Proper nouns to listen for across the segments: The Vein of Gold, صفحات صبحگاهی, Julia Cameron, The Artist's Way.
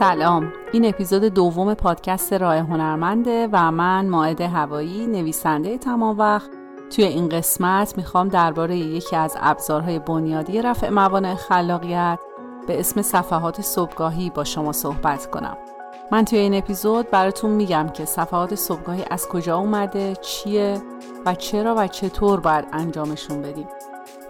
سلام، این اپیزود دوم پادکست راه هنرمنده و من مائده هوایی، نویسنده تمام وقت. توی این قسمت میخوام درباره یکی از ابزارهای بنیادی رفع موانع خلاقیت به اسم صفحات صبحگاهی با شما صحبت کنم. من توی این اپیزود براتون میگم که صفحات صبحگاهی از کجا اومده، چیه و چرا و چطور باید انجامشون بدیم.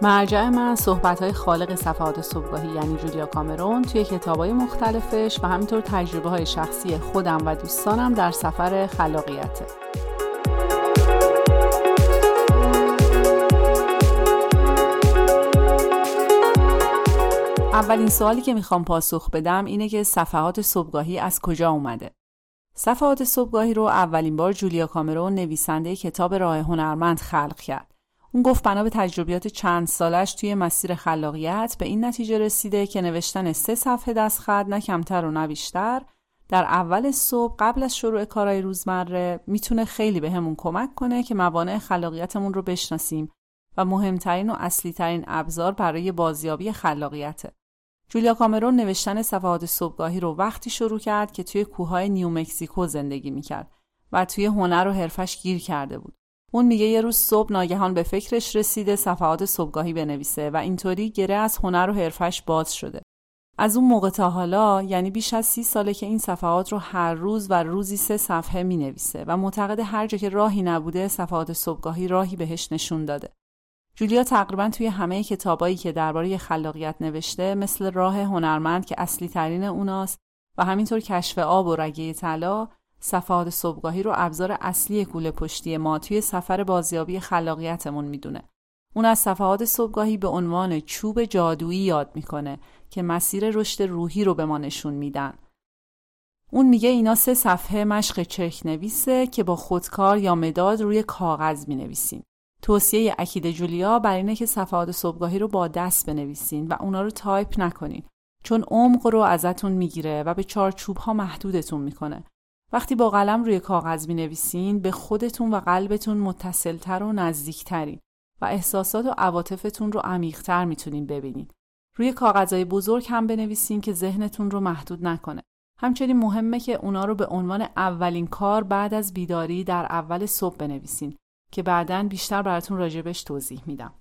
مرجع من صحبت‌های خالق صفحات صبحگاهی یعنی جولیا کامرون توی کتاب‌های مختلفش و همینطور تجربه‌های شخصی خودم و دوستانم در سفر خلاقیته. اولین سوالی که میخوام پاسخ بدم اینه که صفحات صبحگاهی از کجا اومده؟ صفحات صبحگاهی رو اولین بار جولیا کامرون نویسنده کتاب راه هنرمند خلق کرد. اون گفت بنا به تجربیات چند سالش توی مسیر خلاقیت به این نتیجه رسیده که نوشتن 3 صفحه دستخط نه کمتر و نه بیشتر در اول صبح قبل از شروع کارهای روزمره میتونه خیلی بهمون کمک کنه که موانع خلاقیتمون رو بشناسیم و مهمترین و اصلیترین ابزار برای بازیابی خلاقیته. جولیا کامرون نوشتن صفحات صبحگاهی رو وقتی شروع کرد که توی کوههای نیومکزیکو زندگی میکرد و توی هنر و حرفش گیر کرده بود. اون میگه یه روز صبح ناگهان به فکرش رسیده صفحات صبحگاهی بنویسه و اینطوری گره از هنر و حرفش باز شده. از اون موقع تا حالا، یعنی بیش از 30 ساله که این صفحات رو هر روز و روزی 3 صفحه مینویسه و معتقد هر جا که راهی نبوده صفحات صبحگاهی راهی بهش نشون داده. جولیا تقریبا توی همه کتابایی که درباره خلاقیت نوشته مثل راه هنرمند که اصلی ترین اوناست و همینطور کشف آب و رگه طلا، صفحات صبحگاهی رو ابزار اصلی کوله پشتی ما توی سفر بازیابی خلاقیتمون میدونه. اون از صفحات صبحگاهی به عنوان چوب جادویی یاد میکنه که مسیر رشد روحی رو به ما نشون میدن. اون میگه اینا 3 صفحه مشق چرک نویسه که با خودکار یا مداد روی کاغذ مینویسیم. توصیه اکید جولیا بر اینه که صفحات صبحگاهی رو با دست بنویسین و اونا رو تایپ نکنین، چون عمق رو ازتون میگیره و به چارچوب‌ها محدودتون میکنه. وقتی با قلم روی کاغذ می‌نویسین به خودتون و قلبتون متصل‌تر و نزدیک‌ترین و احساسات و عواطفتون رو عمیق‌تر می‌تونین ببینین. روی کاغذهای بزرگ هم بنویسین که ذهنتون رو محدود نکنه. همچنین مهمه که اونا رو به عنوان اولین کار بعد از بیداری در اول صبح بنویسین که بعداً بیشتر براتون راجبش توضیح میدم.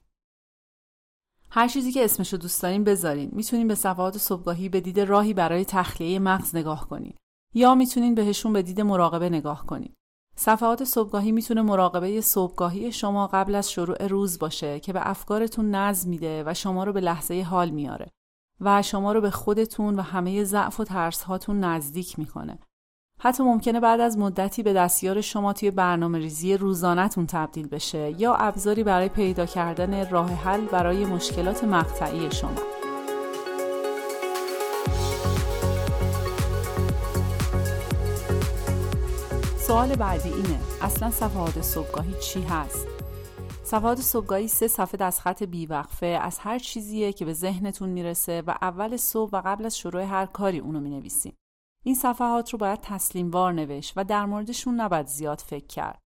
هر چیزی که اسمشو دوست دارین بذارین. می‌تونین به صفحات صبحگاهی به دید راهی برای تخلیه مغز نگاه کنین. یا میتونین بهشون به دید مراقبه نگاه کنین. صفحات صبحگاهی میتونه مراقبه صبحگاهی شما قبل از شروع روز باشه که به افکارتون نظم میده و شما رو به لحظه حال میاره و شما رو به خودتون و همه ضعف و ترس هاتون نزدیک میکنه. حتی ممکنه بعد از مدتی به دستیار شما توی برنامه‌ریزی روزانه‌تون تبدیل بشه یا ابزاری برای پیدا کردن راه حل برای مشکلات مقطعی شما. سوال بعدی اینه، اصلا صفحات صبحگاهی چی هست؟ صفحات صبحگاهی 3 صفحه دستخط بیوقفه از هر چیزیه که به ذهنتون میرسه و اول صبح و قبل از شروع هر کاری اونو مینویسین. این صفحات رو باید تسلیموار نوشت و در موردشون نباید زیاد فکر کرد.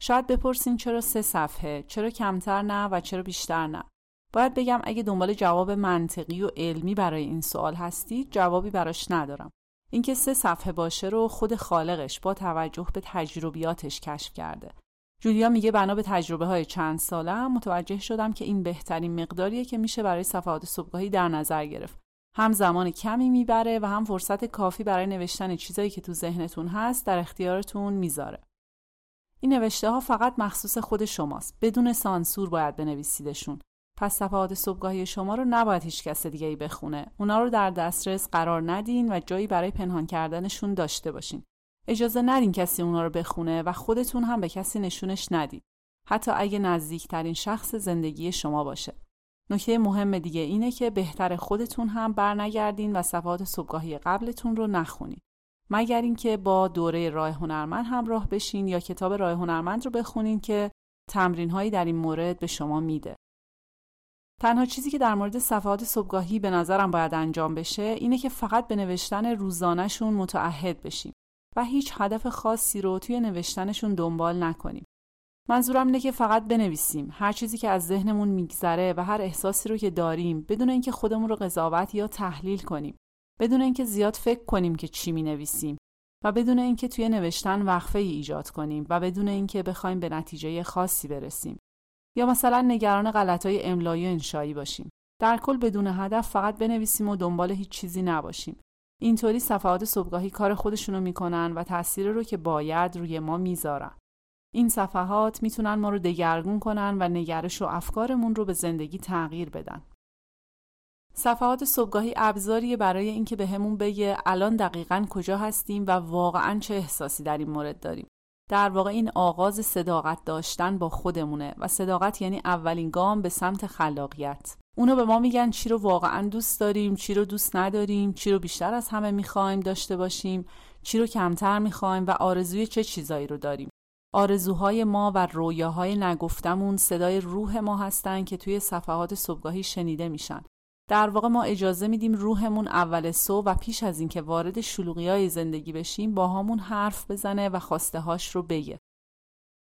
شاید بپرسین چرا 3 صفحه؟ چرا کمتر نه و چرا بیشتر نه؟ باید بگم اگه دنبال جواب منطقی و علمی برای این سوال هستید جوابی براش ندارم. اینکه 3 صفحه باشه رو خود خالقش با توجه به تجربیاتش کشف کرده. جولیا میگه بنا به تجربه‌های چند ساله متوجه شدم که این بهترین مقداریه که میشه برای صفحات صبحگاهی در نظر گرفت. هم زمان کمی میبره و هم فرصت کافی برای نوشتن چیزایی که تو ذهنتون هست در اختیارتون میذاره. این نوشته‌ها فقط مخصوص خود شماست. بدون سانسور باید بنویسیدشون. پس صفحات صبحگاهی شما رو نباید هیچ کس دیگه‌ای بخونه. اونا رو در دسترس قرار ندین و جایی برای پنهان کردنشون داشته باشین. اجازه ندین کسی اونا رو بخونه و خودتون هم به کسی نشونش ندید. حتی اگه نزدیکترین شخص زندگی شما باشه. نکته مهم دیگه اینه که بهتر خودتون هم برنگردین و صفحات صبحگاهی قبلتون رو نخونید. مگر اینکه با دوره راه هنرمند همراه بشین یا کتاب راه هنرمند رو بخونین که تمرین‌هایی در این مورد به شما میده. تنها چیزی که در مورد صفحات صبحگاهی به نظرم باید انجام بشه اینه که فقط به نوشتن روزانه‌شون متعهد بشیم و هیچ هدف خاصی رو توی نوشتنشون دنبال نکنیم. منظورم اینه که فقط بنویسیم، هر چیزی که از ذهنمون میگذره و هر احساسی رو که داریم بدون اینکه خودمون رو قضاوت یا تحلیل کنیم. بدون اینکه زیاد فکر کنیم که چی می‌نویسیم و بدون اینکه توی نوشتن وقفه‌ای ایجاد کنیم و بدون اینکه بخوایم به نتیجه خاصی برسیم یا مثلا نگران غلط‌های املایی و انشایی باشیم. در کل بدون هدف فقط بنویسیم و دنبال هیچ چیزی نباشیم. اینطوری صفحات صبحگاهی کار خودشونو میکنن و تأثیر رو که باید روی ما میذارن. این صفحات میتونن ما رو دگرگون کنن و نگرش و افکارمون رو به زندگی تغییر بدن. صفحات صبحگاهی ابزاریه برای اینکه بهمون بگه الان دقیقاً کجا هستیم و واقعاً چه احساسی در این مورد داریم. در واقع این آغاز صداقت داشتن با خودمونه و صداقت یعنی اولین گام به سمت خلاقیت. اونا به ما میگن چی رو واقعاً دوست داریم، چی رو دوست نداریم، چی رو بیشتر از همه میخوایم داشته باشیم، چی رو کمتر میخوایم و آرزوی چه چیزایی رو داریم. آرزوهای ما و رویاهای نگفتمون صدای روح ما هستن که توی صفحات صبحگاهی شنیده میشن. در واقع ما اجازه میدیم روحمون اول صبح و پیش از اینکه وارد شلوغی‌های زندگی بشیم باهامون حرف بزنه و خواسته‌هاش رو بگه.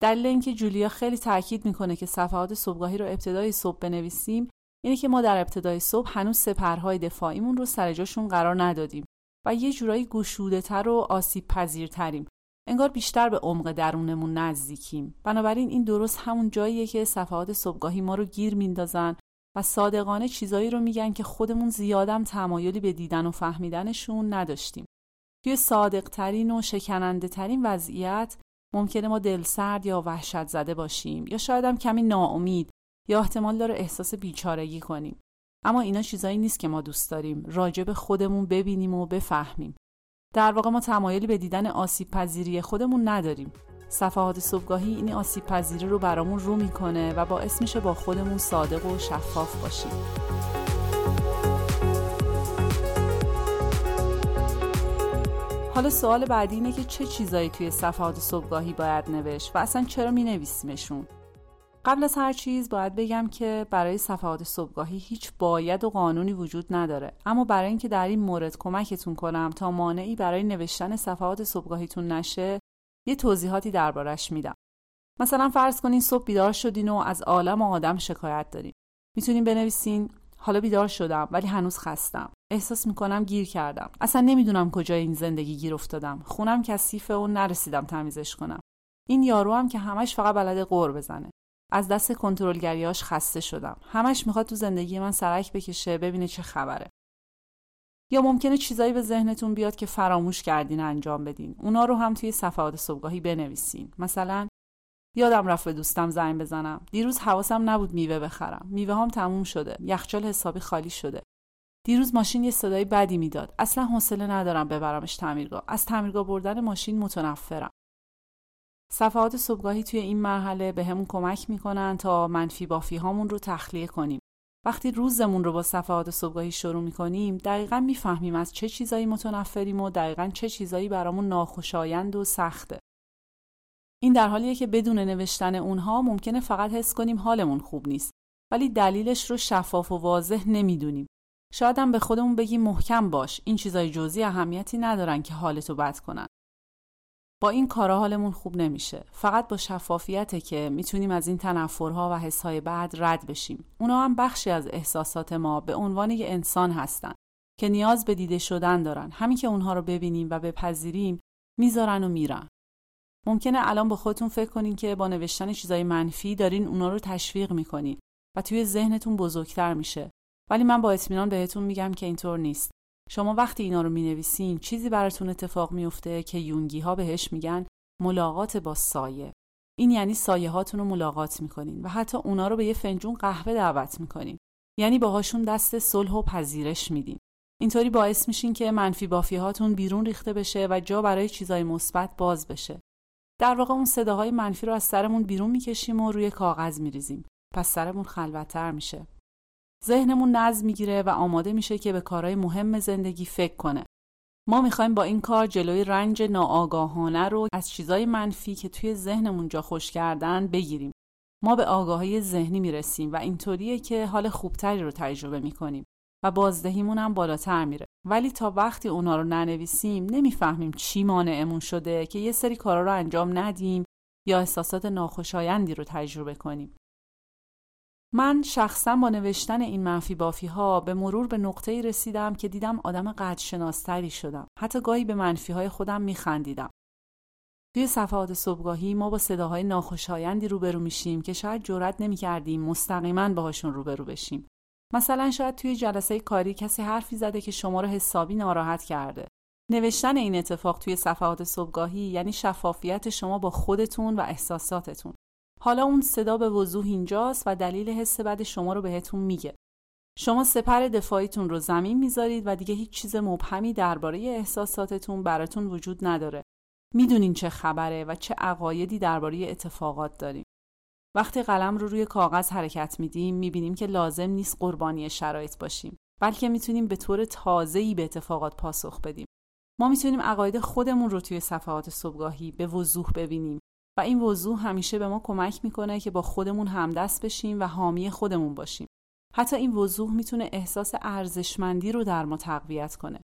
دلیل اینکه جولیا خیلی تاکید میکنه که صفحات صبحگاهی رو ابتدای صبح بنویسیم اینه که ما در ابتدای صبح هنوز سپرهای دفاعیمون رو سر جاشون قرار ندادیم و یه جورایی گشوده‌تر و آسیب‌پذیرتریم. انگار بیشتر به عمق درونمون نزدیکیم. بنابراین این درست همون جاییه که صفحات صبحگاهی ما رو گیر میندازن و صادقانه چیزایی رو میگن که خودمون زیادم تمایلی به دیدن و فهمیدنشون نداشتیم. توی صادق‌ترین و شکننده‌ترین وضعیت ممکنه ما دلسرد یا وحشت زده باشیم یا شاید هم کمی ناامید یا احتمال داره احساس بیچارگی کنیم. اما اینا چیزایی نیست که ما دوست داریم راجع به خودمون ببینیم و بفهمیم. در واقع ما تمایلی به دیدن آسیب‌پذیری خودمون نداریم. صفحات صبحگاهی این آسیب‌پذیری رو برامون رو میکنه و باعث میشه با خودمون صادق و شفاف باشیم. حالا سوال بعدی اینه که چه چیزایی توی صفحات صبحگاهی باید نوشت و اصلا چرا مینویسیمشون؟ قبل از هر چیز باید بگم که برای صفحات صبحگاهی هیچ باید و قانونی وجود نداره، اما برای اینکه در این مورد کمکتون کنم تا مانعی برای نوشتن صفحات صبحگاهیتون نشه، یه توضیحاتی دربارش میدم. مثلا فرض کنین صبح بیدار شدین و از عالم و آدم شکایت دارین. میتونین بنویسین حالا بیدار شدم ولی هنوز خستم. احساس میکنم گیر کردم. اصلا نمیدونم کجای این زندگی گیر افتادم. خونم کثیفه و نرسیدم تمیزش کنم. این یارو هم که همش فقط بلده قُر بزنه. از دست کنترل‌گریاش خسته شدم. همش میخواد تو زندگی من سرک بکشه ببینه چه خبره. یا ممکنه چیزایی به ذهنتون بیاد که فراموش کردین انجام بدین. اونا رو هم توی صفحات صبحگاهی بنویسین. مثلا یادم رفت به دوستم زنگ بزنم. دیروز حواسم نبود میوه بخرم. میوه‌هام تموم شده. یخچال حسابی خالی شده. دیروز ماشین یه صدای بدی میداد. اصلا حوصله ندارم ببرمش تعمیرگاه. از تعمیرگاه بردن ماشین متنفرم. صفحات صبحگاهی توی این مرحله بهمون کمک میکنن تا منفی بافی‌هامون رو تخلیه کنیم. وقتی روزمون رو با صفحات صبحگاهی شروع می‌کنیم، دقیقاً می‌فهمیم از چه چیزایی متنفریم و دقیقاً چه چیزایی برامون ناخوشایند و سخته. این در حالیه که بدون نوشتن اونها ممکنه فقط حس کنیم حالمون خوب نیست، ولی دلیلش رو شفاف و واضح نمی‌دونیم. شاید هم به خودمون بگیم محکم باش، این چیزای جزئی اهمیتی ندارن که حالتو بد کنن. با این کارا حالمون خوب نمیشه. فقط با شفافیته که میتونیم از این تنفرها و حسهای بد رد بشیم. اونا هم بخشی از احساسات ما به عنوان یه انسان هستن که نیاز به دیده شدن دارن. همین که اونها رو ببینیم و بپذیریم میذارن و میرن. ممکنه الان با خودتون فکر کنین که با نوشتن چیزای منفی دارین اونا رو تشویق میکنین و توی ذهنتون بزرگتر میشه. ولی من با اطمینان بهتون میگم که اینطور نیست. شما وقتی اینا رو می‌نویسین چیزی براتون اتفاق میفته که یونگی‌ها بهش میگن ملاقات با سایه. این یعنی سایه هاتون رو ملاقات می‌کنین و حتی اونا رو به یه فنجون قهوه دعوت می‌کنین. یعنی باهاشون دست صلح و پذیرش میدین. اینطوری باعث میشین که منفی بافی هاتون بیرون ریخته بشه و جا برای چیزای مثبت باز بشه. در واقع اون صداهای منفی رو از سرمون بیرون می‌کشیم و روی کاغذ می‌ریزیم. پس سرمون خلوت‌تر میشه. ذهنمون نظم میگیره و آماده میشه که به کارهای مهم زندگی فکر کنه. ما میخوایم با این کار جلوی رنج ناآگاهانه رو از چیزای منفی که توی ذهنمون جا خوش کردن بگیریم. ما به آگاهی ذهنی میرسیم و اینطوریه که حال خوبتری رو تجربه میکنیم و بازدهیمون هم بالاتر میره. ولی تا وقتی اونا رو ننویسیم نمیفهمیم چی مانعمون شده که یه سری کارا رو انجام ندیم یا احساسات ناخوشایندی رو تجربه کنیم. من شخصا با نوشتن این منفی بافی ها به مرور به نقطه‌ای رسیدم که دیدم آدم قدرشناس‌تری شدم. حتی گاهی به منفی های خودم میخندیدم. توی صفحات صبحگاهی ما با صداهای ناخوشایندی روبرو میشیم که شاید جرئت نمی‌کردیم مستقیما باهاشون روبرو بشیم. مثلا شاید توی جلسه کاری کسی حرفی زده که شما رو حسابی ناراحت کرده. نوشتن این اتفاق توی صفحات صبحگاهی یعنی شفافیت شما با خودتون و احساساتتون. حالا اون صدا به وضوح اینجاست و دلیل حس بد شما رو بهتون میگه. شما سپر دفاعیتون رو زمین میذارید و دیگه هیچ چیز مبهمی درباره احساساتتون براتون وجود نداره. میدونین چه خبره و چه عقایدی درباره اتفاقات داریم. وقتی قلم رو روی کاغذ حرکت میدیم میبینیم که لازم نیست قربانی شرایط باشیم، بلکه میتونیم به طور تازه‌ای به اتفاقات پاسخ بدیم. ما میتونیم عقاید خودمون رو توی صفحات صبحگاهی به وضوح ببینیم و این وضوح همیشه به ما کمک میکنه که با خودمون همدست بشیم و حامی خودمون باشیم. حتی این وضوح میتونه احساس ارزشمندی رو در ما تقویت کنه.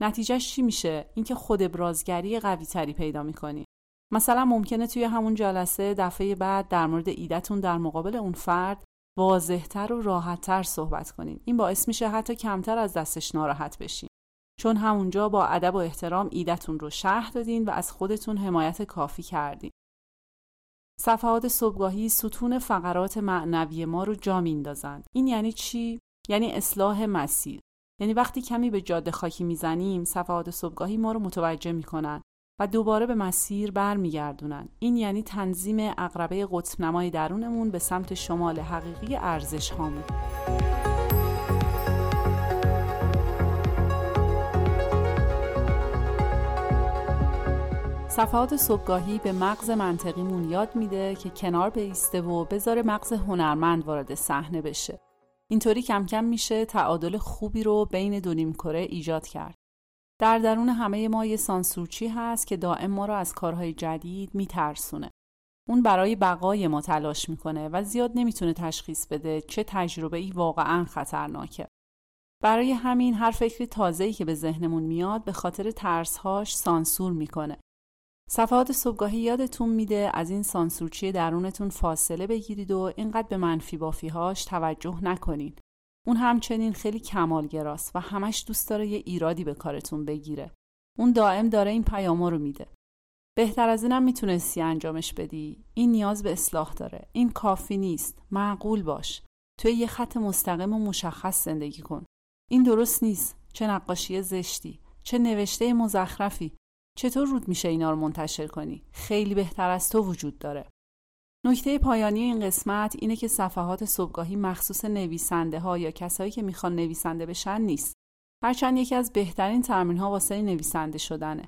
نتیجهش چی میشه؟ اینکه خود ابرازگری قوی‌تری پیدا میکنی. مثلا ممکنه توی همون جلسه دفعه بعد در مورد ایدتون در مقابل اون فرد واضح‌تر و راحت‌تر صحبت کنین. این باعث میشه حتی کمتر از دستش ناراحت بشین. چون همونجا با ادب و احترام ایدتون رو شرح دادین و از خودتون حمایت کافی کردین. صفحات صبحگاهی ستون فقرات معنوی ما رو جا میندازن. این یعنی چی؟ یعنی اصلاح مسیر. یعنی وقتی کمی به جاده خاکی میزنیم، صفحات صبحگاهی ما رو متوجه میکنن و دوباره به مسیر برمیگردونن. این یعنی تنظیم عقربه قطب‌نمای درونمون به سمت شمال حقیقی ارزش هامون. صفحات صبحگاهی به مغز منطقیمون یاد میده که کنار بایسته و بذاره مغز هنرمند وارد صحنه بشه. اینطوری کم کم میشه تعادل خوبی رو بین دو نیمکره ایجاد کرد. در درون همه ما یه سانسورچی هست که دائم ما رو از کارهای جدید میترسونه. اون برای بقای ما تلاش میکنه و زیاد نمیتونه تشخیص بده چه تجربه‌ای واقعاً خطرناکه. برای همین هر فکری تازه‌ای که به ذهنمون میاد به خاطر ترس‌هاش سانسور میکنه. صفحات صبحگاهی یادتون میده از این سانسورچی درونتون فاصله بگیرید و اینقدر به منفی بافی‌هاش توجه نکنید. اون همچنین خیلی کمالگراست و همش دوست داره یه ایرادی به کارتون بگیره. اون دائم داره این پیامو رو میده. بهتر از اینم میتونستی انجامش بدی. این نیاز به اصلاح داره. این کافی نیست. معقول باش. توی یه خط مستقیم و مشخص زندگی کن. این درست نیست. چه نقاشی زشتی، چه نوشته مزخرفی. چطور رود میشه اینا رو منتشر کنی؟ خیلی بهتر از تو وجود داره. نکته پایانی این قسمت اینه که صفحات صبحگاهی مخصوص نویسنده ها یا کسایی که میخوان نویسنده بشن نیست. هرچند یکی از بهترین تمرین ها واسه نویسنده شدنه.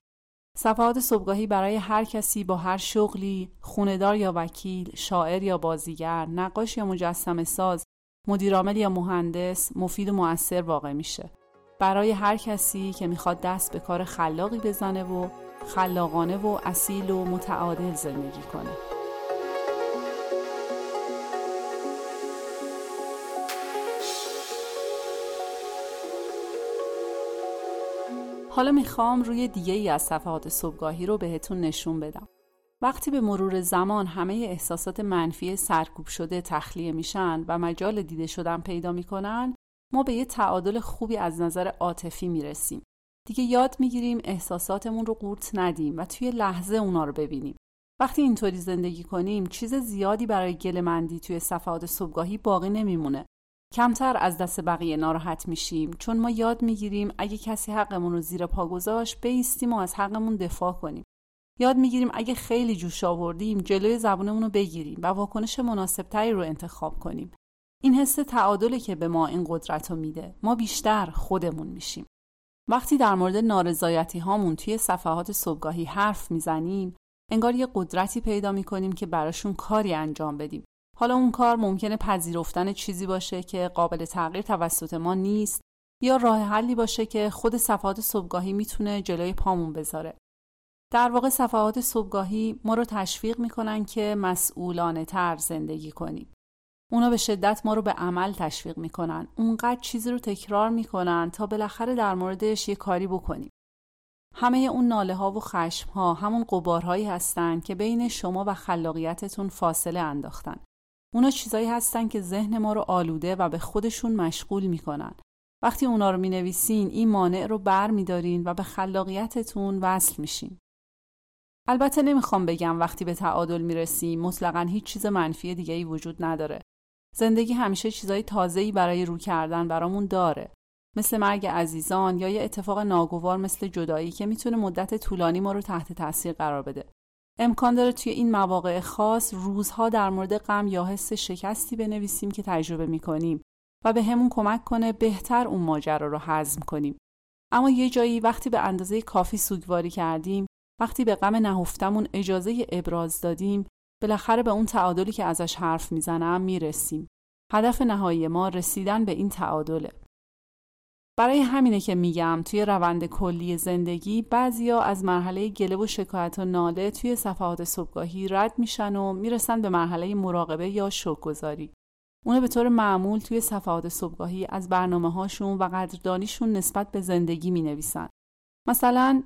صفحات صبحگاهی برای هر کسی با هر شغلی، خوندار یا وکیل، شاعر یا بازیگر، نقاش یا مجسمه ساز، مدیرعامل یا مهندس، مفید و مؤثر واقع میشه. برای هر کسی که میخواد دست به کار خلاقی بزنه و خلاقانه و اصیل و متعادل زندگی کنه. حالا میخوام روی دیگه ای از صفحات صبحگاهی رو بهتون نشون بدم. وقتی به مرور زمان همه احساسات منفی سرکوب شده تخلیه میشن و مجال دیده شدن پیدا میکنن، ما به یه تعادل خوبی از نظر عاطفی میرسیم. دیگه یاد میگیریم احساساتمون رو قورت ندیم و توی لحظه اونا رو ببینیم. وقتی اینطوری زندگی کنیم، چیز زیادی برای گله‌مندی توی صفحات صبحگاهی باقی نمیمونه. کمتر از دست بقیه ناراحت میشیم، چون ما یاد میگیریم اگه کسی حقمون رو زیر پا گذاشت، بایستیم و از حقمون دفاع کنیم. یاد میگیریم اگه خیلی جوش آوردیم، جلوی زبونمون رو بگیریم و واکنش مناسب‌تری رو انتخاب کنیم. این حس تعادلی که به ما این قدرت رو میده، ما بیشتر خودمون میشیم. وقتی در مورد نارضایتی هامون توی صفحات صبحگاهی حرف میزنیم، انگار یه قدرتی پیدا میکنیم که براشون کاری انجام بدیم. حالا اون کار ممکنه پذیرفتن چیزی باشه که قابل تغییر توسط ما نیست یا راه حلی باشه که خود صفحات صبحگاهی میتونه جلوی پامون بذاره. در واقع صفحات صبحگاهی ما رو تشویق میکنن که مسئولانه تر زندگی کنیم. اونا به شدت ما رو به عمل تشویق میکنن. اونقدر چیزی رو تکرار میکنن تا بالاخره در موردش یه کاری بکنیم. همه اون ناله ها و خشم ها همون غبارهایی هستن که بین شما و خلاقیتتون فاصله انداختن. اونا چیزایی هستن که ذهن ما رو آلوده و به خودشون مشغول میکنن. وقتی اونا رو مینویسین این مانع رو بر میدارین و به خلاقیتتون وصل میشین. البته نمیخوام بگم وقتی به تعادل میرسیم مطلقاً هیچ چیز منفی دیگه‌ای وجود نداره. زندگی همیشه چیزای تازه‌ای برای رو کردن برامون داره. مثل مرگ عزیزان یا یه اتفاق ناگوار مثل جدایی که میتونه مدت طولانی ما رو تحت تاثیر قرار بده. امکان داره توی این مواقع خاص روزها در مورد غم یا حس شکستی بنویسیم که تجربه می‌کنیم و به همون کمک کنه بهتر اون ماجرا رو هضم کنیم. اما یه جایی وقتی به اندازه کافی سوگواری کردیم، وقتی به غم نهفتمون اجازه ابراز دادیم، بالاخره به اون تعادلی که ازش حرف میزنم میرسیم. هدف نهایی ما رسیدن به این تعادله. برای همینه که میگم توی روند کلی زندگی بعضیا از مرحله گله و شکایت و ناله توی صفحات صبحگاهی رد میشن و میرسن به مرحله مراقبه یا شوک‌گذاری. اونا به طور معمول توی صفحات صبحگاهی از برنامه‌هاشون و قدردانیشون نسبت به زندگی مینویسن. مثلا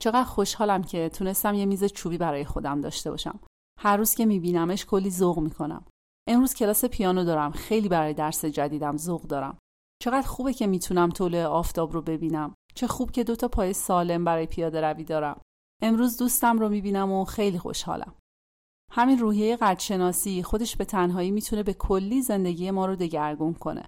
چقدر خوشحالم که تونستم یه میز چوبی برای خودم داشته باشم. هر روز که میبینمش کلی ذوق میکنم. امروز کلاس پیانو دارم. خیلی برای درس جدیدم ذوق دارم. چقدر خوبه که میتونم طلوع آفتاب رو ببینم. چه خوب که 2 تا پای سالم برای پیاده روی دارم. امروز دوستم رو میبینم و خیلی خوشحالم. همین روحیه قدرشناسی خودش به تنهایی میتونه به کلی زندگی ما رو دگرگون کنه.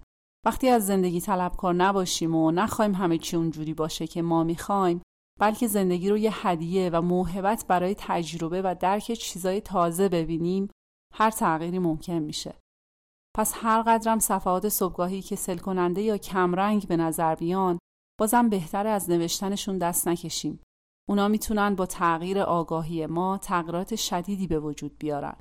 وقتی از زندگی طلبکار نباشیم و نخوایم همه چی اونجوری باشه که ما میخوایم، بلکه زندگی رو یه هدیه و موهبت برای تجربه و درک چیزای تازه ببینیم، هر تغییری ممکن میشه. پس هر قدرم صفحات صبحگاهی که سل‌کننده یا کمرنگ به نظر بیان، بازم بهتره از نوشتنشون دست نکشیم. اونا میتونن با تغییر آگاهی ما تغییرات شدیدی به وجود بیارن.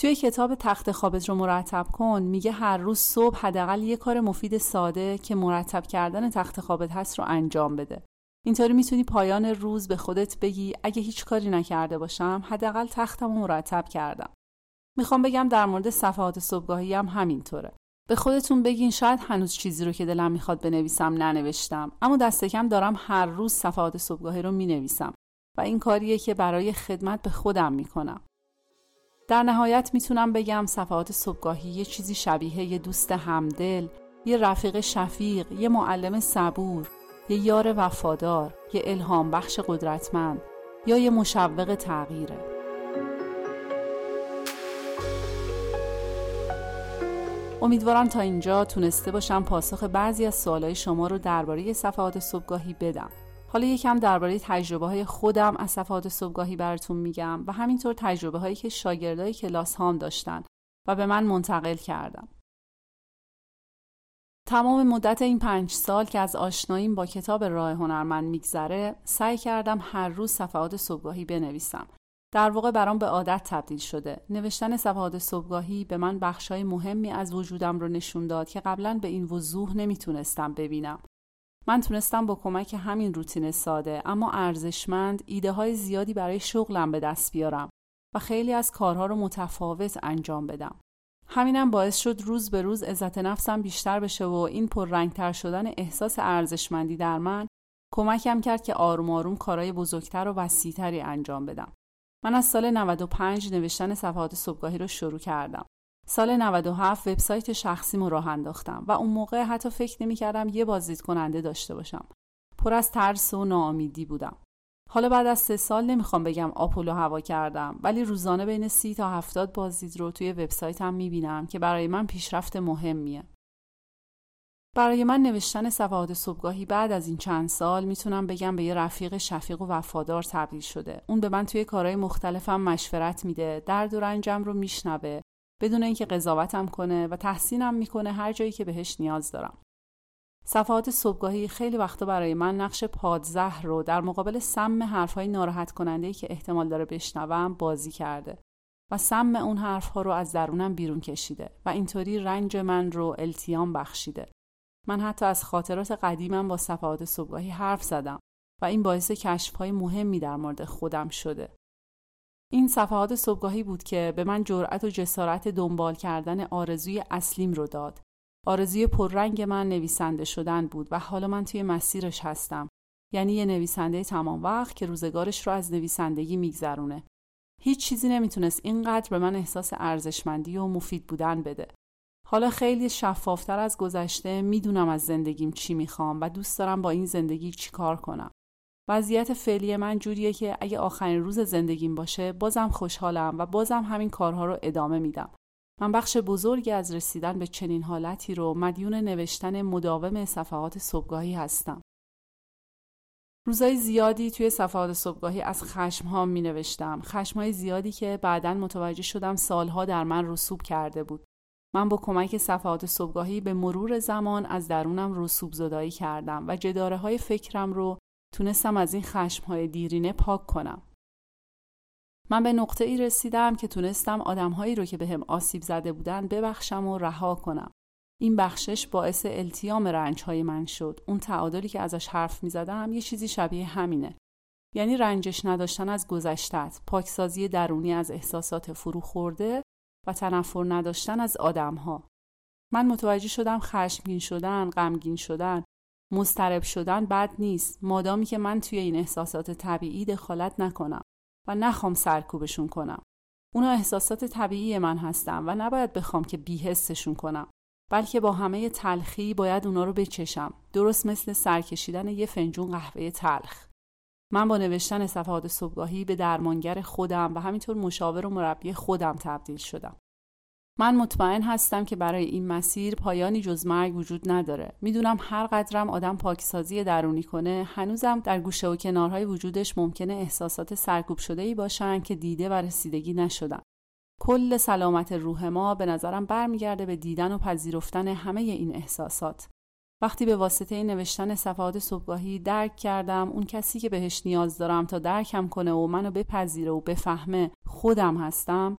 توی کتاب تخت خوابت رو مرتب کن میگه هر روز صبح حداقل یه کار مفید ساده که مرتب کردن تخت خوابت هست رو انجام بده. اینطوری میتونی پایان روز به خودت بگی اگه هیچ کاری نکرده باشم حداقل تختمو مرتب کردم. میخوام بگم در مورد صفحات صبحگاهی هم همینطوره. به خودتون بگین شاید هنوز چیزی رو که دلم میخواد بنویسم ننوشتم، اما دست کم دارم هر روز صفحات صبحگاهی رو مینویسم و این کاریه که برای خدمت به خودم میکنم. در نهایت میتونم بگم صفحات صبحگاهی یه چیزی شبیه یه دوست همدل، یه رفیق شفیق، یه معلم صبور، یه یار وفادار، یه الهام بخش قدرتمند یا یه مشوق تغییره. امیدوارم تا اینجا تونسته باشم پاسخ بعضی از سوالای شما رو درباره صفحات صبحگاهی بدم. حالا یکم درباره تجربه‌های خودم از صفحات صبحگاهی براتون میگم و همینطور تجربه‌هایی که شاگردای کلاس هام داشتن و به من منتقل کردن. تمام مدت این 5 سال که از آشناییم با کتاب راه هنرمند میگذره، سعی کردم هر روز صفحات صبحگاهی بنویسم. در واقع برام به عادت تبدیل شده. نوشتن صفحات صبحگاهی به من بخشای مهمی از وجودم رو نشون داد که قبلاً به این وضوح نمیتونستم ببینم. من تونستم با کمک همین روتین ساده اما ارزشمند ایده های زیادی برای شغلم به دست بیارم و خیلی از کارها رو متفاوت انجام بدم. همینم باعث شد روز به روز عزت نفسم بیشتر بشه و این پررنگتر شدن احساس ارزشمندی در من کمکم کرد که آروم آروم کارهای بزرگتر و وسیع‌تری انجام بدم. من از سال 95 نوشتن صفحات صبحگاهی رو شروع کردم. سال 97 وبسایت شخصیمو راه انداختم و اون موقع حتی فکر نمی‌کردم یه بازدیدکننده داشته باشم. پر از ترس و ناامیدی بودم. حالا بعد از 3 سال نمیخوام بگم آپولو هوا کردم، ولی روزانه بین 30 تا 70 بازدید رو توی وبسایتم می‌بینم که برای من پیشرفت مهمیه. برای من نوشتن صفحات صبحگاهی بعد از این چند سال میتونم بگم به یه رفیق شفیق و وفادار تبدیل شده. اون به من توی کارهای مختلفم مشورت میده، درد و رنجم رو میشنوه، بدون اینکه قضاوتم کنه و تحسینم میکنه هر جایی که بهش نیاز دارم. صفحات صبحگاهی خیلی وقتا برای من نقش پادزهر رو در مقابل سم حرفهای ناراحت کننده‌ای که احتمال داره بشنوم بازی کرده و سم اون حرفها رو از درونم بیرون کشیده و اینطوری رنج من رو التیام بخشیده. من حتی از خاطرات قدیمم با صفحات صبحگاهی حرف زدم و این باعث کشف‌های مهمی در مورد خودم شده. این صفحات صبحگاهی بود که به من جرأت و جسارت دنبال کردن آرزوی اصلیم رو داد. آرزوی پررنگ من نویسنده شدن بود و حالا من توی مسیرش هستم. یعنی یه نویسنده تمام وقت که روزگارش رو از نویسندگی میگذرونه. هیچ چیزی نمیتونست اینقدر به من احساس ارزشمندی و مفید بودن بده. حالا خیلی شفافتر از گذشته میدونم از زندگیم چی میخوام و دوست دارم با این زندگی چی کار کنم. وضعیت فعلی من جوریه که اگه آخرین روز زندگیم باشه بازم خوشحالم و بازم همین کارها رو ادامه میدم. من بخش بزرگی از رسیدن به چنین حالتی رو مدیون نوشتن مداوم صفحات صبحگاهی هستم. روزای زیادی توی صفحات صبحگاهی از خشم‌هام می‌نوشتم، خشم‌های زیادی که بعداً متوجه شدم سالها در من رسوب کرده بود. من با کمک صفحات صبحگاهی به مرور زمان از درونم رسوب زدایی کردم و جداره‌های فکرم رو تونستم از این خشم‌های دیرینه پاک کنم. من به نقطه‌ای رسیدم که تونستم آدم‌هایی رو که بهم آسیب زده بودن ببخشم و رها کنم. این بخشش باعث التیام رنج‌های من شد. اون تعادلی که ازش حرف می‌زدم یه چیزی شبیه همینه. یعنی رنجش نداشتن از گذشته‌ات، پاکسازی درونی از احساسات فرو خورده و تنفر نداشتن از آدم‌ها. من متوجه شدم خشمگین شدن، غمگین شدن، مضطرب شدن بد نیست، مادامی که من توی این احساسات طبیعی دخالت نکنم و نخوام سرکوبشون کنم. اونا احساسات طبیعی من هستن و نباید بخوام که بی‌حسشون کنم، بلکه با همه تلخی باید اونا رو بچشم، درست مثل سرکشیدن یه فنجون قهوه تلخ. من با نوشتن صفحات صبحگاهی به درمانگر خودم و همینطور مشاور و مربی خودم تبدیل شدم. من مطمئن هستم که برای این مسیر پایانی جز مرگ وجود نداره. میدونم هر قدرم آدم پاکسازی درونی کنه، هنوزم در گوشه و کنارهای وجودش ممکنه احساسات سرکوب شده‌ای باشن که دیده و رسیدگی نشدن. کل سلامت روح ما به نظرم برمیگرده به دیدن و پذیرفتن همه این احساسات. وقتی به واسطه نوشتن صفحات صبحگاهی درک کردم اون کسی که بهش نیاز دارم تا درکم کنه و منو بپذیره و بفهمه خودم هستم،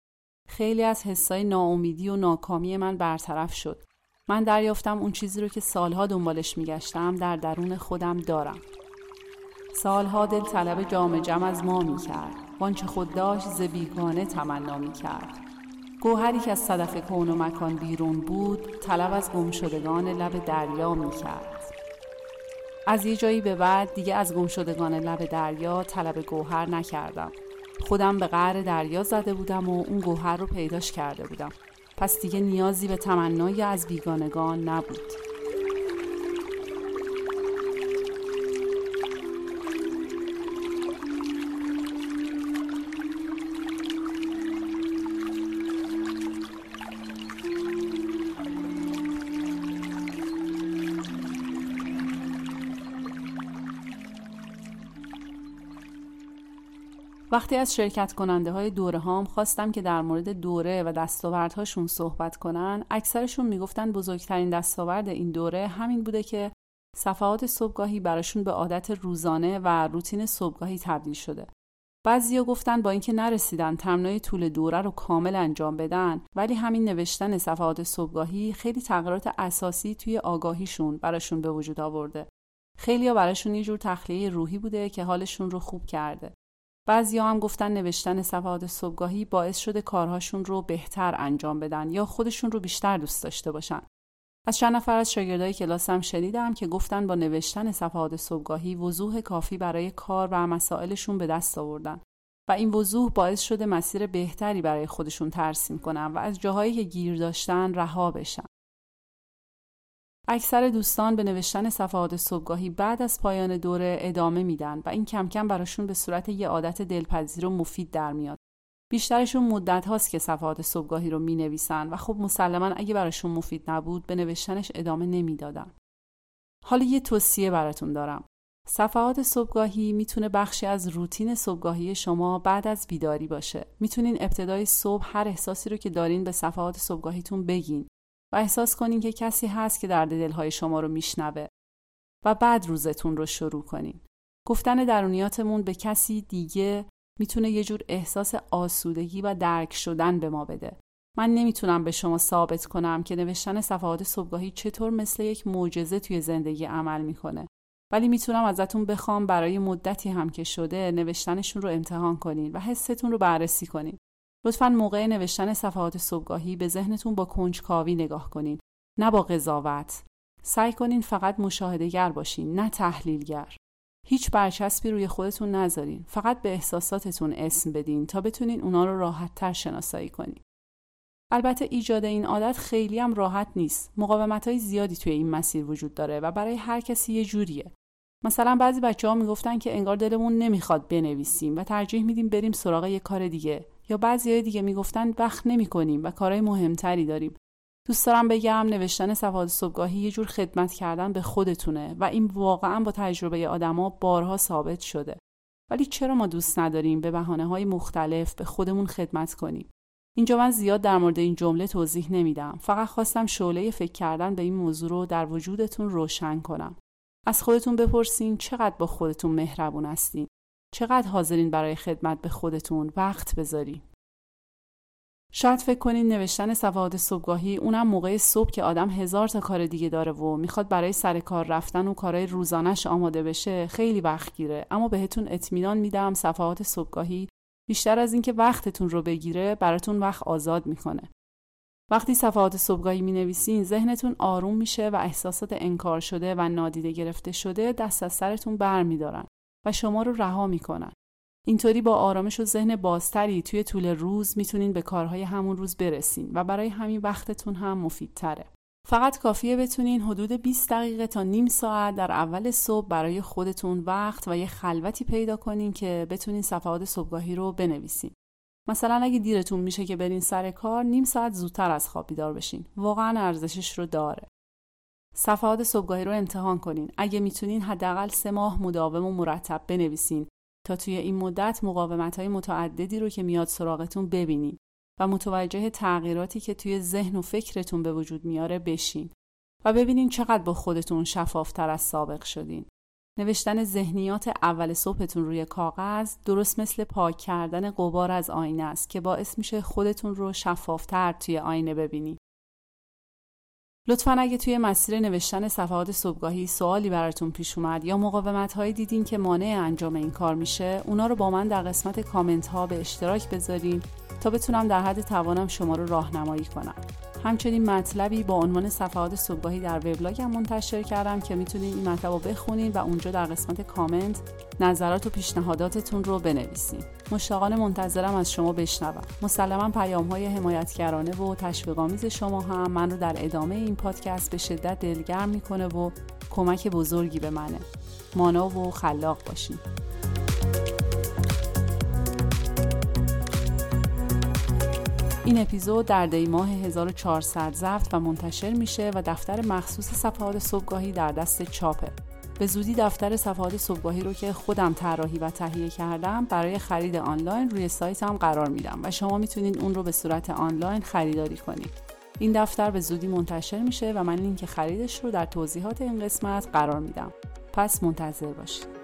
خیلی از حسای ناامیدی و ناکامی من برطرف شد. من دریافتم اون چیزی رو که سالها دنبالش میگشتم در درون خودم دارم. سالها دل طلب جام جم از ما میکرد، وانچه خود داشت ز بیگانه تمنا میکرد. گوهری که از صدف کون و مکان بیرون بود، طلب از گمشدگان لب دریا میکرد. از یه جایی به بعد دیگه از گمشدگان لب دریا طلب گوهر نکردم. خودم به قعر دریا زده بودم و اون گوهر رو پیداش کرده بودم. پس دیگه نیازی به تمنای از بیگانگان نبود. وقتی از شرکت کننده های دوره هام خواستم که در مورد دوره و دستاوردهاشون صحبت کنن، اکثرشون میگفتن بزرگترین دستاورد این دوره همین بوده که صفحات صبحگاهی براشون به عادت روزانه و روتین صبحگاهی تبدیل شده. بعضیا گفتن با اینکه نرسیدن تمنای طول دوره رو کامل انجام بدن، ولی همین نوشتن صفحات صبحگاهی خیلی تغییرات اساسی توی آگاهیشون براشون به وجود آورده. خیلیا براشون یه جور تخلیه روحی بوده که حالشون رو خوب کرده. بعضیا هم گفتن نوشتن صفحات صبحگاهی باعث شده کارهاشون رو بهتر انجام بدن یا خودشون رو بیشتر دوست داشته باشن. از چند نفر از شاگردای کلاسم شنیدم که گفتن با نوشتن صفحات صبحگاهی وضوح کافی برای کار و مسائلشون به دست آوردن و این وضوح باعث شده مسیر بهتری برای خودشون ترسیم کنن و از جاهایی که گیر داشتن رها بشن. اکثر دوستان به نوشتن صفحات صبحگاهی بعد از پایان دوره ادامه میدن و این کم کم براشون به صورت یه عادت دلپذیر و مفید در میاد. بیشترشون مدت هاست که صفحات صبحگاهی رو می نویسن و خب مسلما اگه براشون مفید نبود به نوشتنش ادامه نمیدادن. حالا یه توصیه براتون دارم. صفحات صبحگاهی میتونه بخشی از روتین صبحگاهی شما بعد از بیداری باشه. میتونین ابتدای صبح هر احساسی رو که دارین به صفحات صبحگاهیتون بگین و احساس کنین که کسی هست که درد دلهای شما رو میشنوه و بعد روزتون رو شروع کنین. گفتن درونیاتمون به کسی دیگه میتونه یه جور احساس آسودگی و درک شدن به ما بده. من نمیتونم به شما ثابت کنم که نوشتن صفحات صبحگاهی چطور مثل یک معجزه توی زندگی عمل میکنه، ولی میتونم ازتون بخوام برای مدتی هم که شده نوشتنشون رو امتحان کنین و حستون رو بررسی کنین. لطفاً موقع نوشتن صفحات صبحگاهی به ذهنتون با کنجکاوی نگاه کنین، نه با قضاوت. سعی کنین فقط مشاهده‌گر باشین، نه تحلیلگر. هیچ برچسبی روی خودتون نذارین. فقط به احساساتتون اسم بدین تا بتونین اونا رو راحت‌تر شناسایی کنین. البته ایجاد این عادت خیلی هم راحت نیست. مقاومت‌های زیادی توی این مسیر وجود داره و برای هر کسی یه جوریه. مثلا بعضی بچه‌ها میگفتن که انگار دلمون نمیخواد بنویسیم و ترجیح میدیم بریم سراغ یه کار دیگه، یا بعضیای دیگه میگفتن وقت نمی‌کنیم و کارهای مهمتری داریم. دوست دارم بگم نوشتن صفحات صبحگاهی یه جور خدمت کردن به خودتونه و این واقعاً با تجربه آدم‌ها بارها ثابت شده. ولی چرا ما دوست نداریم به بهانه‌های مختلف به خودمون خدمت کنیم؟ اینجا من زیاد در مورد این جمله توضیح نمیدم، فقط خواستم شعله فکر کردن به این موضوع رو در وجودتون روشن کنم. از خودتون بپرسین چقدر با خودتون مهربون هستین، چقدر حاضرین برای خدمت به خودتون وقت بذارین. شاید فکر کنین نوشتن صفحات صبحگاهی اونم موقع صبح که آدم هزار تا کار دیگه داره و میخواد برای سر کار رفتن و کارهای روزانش آماده بشه خیلی وقت گیره، اما بهتون اطمینان میدم صفحات صبحگاهی بیشتر از اینکه وقتتون رو بگیره براتون وقت آزاد میکنه. وقتی صفحات صبحگاهی مینویسین ذهنتون آروم میشه و احساسات انکار شده و نادیده گرفته شده دست از سرتون برمیدارن و شما رو رها میکنن. اینطوری با آرامش و ذهن بازتری توی طول روز میتونین به کارهای همون روز برسین و برای همین وقتتون هم مفیدتره. فقط کافیه بتونین حدود 20 دقیقه تا نیم ساعت در اول صبح برای خودتون وقت و یه خلوتی پیدا کنین که بتونین صفحات صبحگاهی رو بنویسین. مثلا اگه دیرتون میشه که برین سر کار، نیم ساعت زودتر از خواب بیدار بشین. واقعا ارزشش رو داره. صفحات صبحگاهی رو امتحان کنین. اگه میتونین حداقل 3 ماه مداوم و مرتب بنویسین تا توی این مدت مقاومت‌های متعددی رو که میاد سراغتون ببینین و متوجه تغییراتی که توی ذهن و فکرتون به وجود میاره بشین و ببینین چقدر با خودتون شفافتر از سابق شدین. نوشتن ذهنیات اول صبحتون روی کاغذ درست مثل پاک کردن غبار از آینه است که باعث میشه خودتون رو شفافتر توی آینه ببینین. لطفاً اگه توی مسیر نوشتن صفحات صبحگاهی سوالی براتون پیش اومد یا مقاومت‌هایی دیدین که مانع انجام این کار میشه، اونا رو با من در قسمت کامنت‌ها به اشتراک بذارین تا بتونم در حد توانم شما رو راهنمایی کنم. همچنین مطلبی با عنوان صفحات صبحگاهی در وبلاگم منتشر کردم که میتونین این مطلب رو بخونین و اونجا در قسمت کامنت نظرات و پیشنهاداتتون رو بنویسین. مشتاقانه منتظرم از شما بشنوم. مسلماً پیام‌های حمایتگرانه و تشویق‌آمیز شما هم من رو در ادامه این پادکست به شدت دلگرم میکنه و کمک بزرگی به منه. مانا و خلاق باشین. این اپیزود در دی ماه 1400 ضبط و منتشر میشه و دفتر مخصوص صفحات صبحگاهی در دست چاپه. به زودی دفتر صفحات صبحگاهی رو که خودم طراحی و تهیه کردم برای خرید آنلاین روی سایتم قرار میدم و شما میتونین اون رو به صورت آنلاین خریداری کنید. این دفتر به زودی منتشر میشه و من لینک خریدش رو در توضیحات این قسمت قرار میدم. پس منتظر باشید.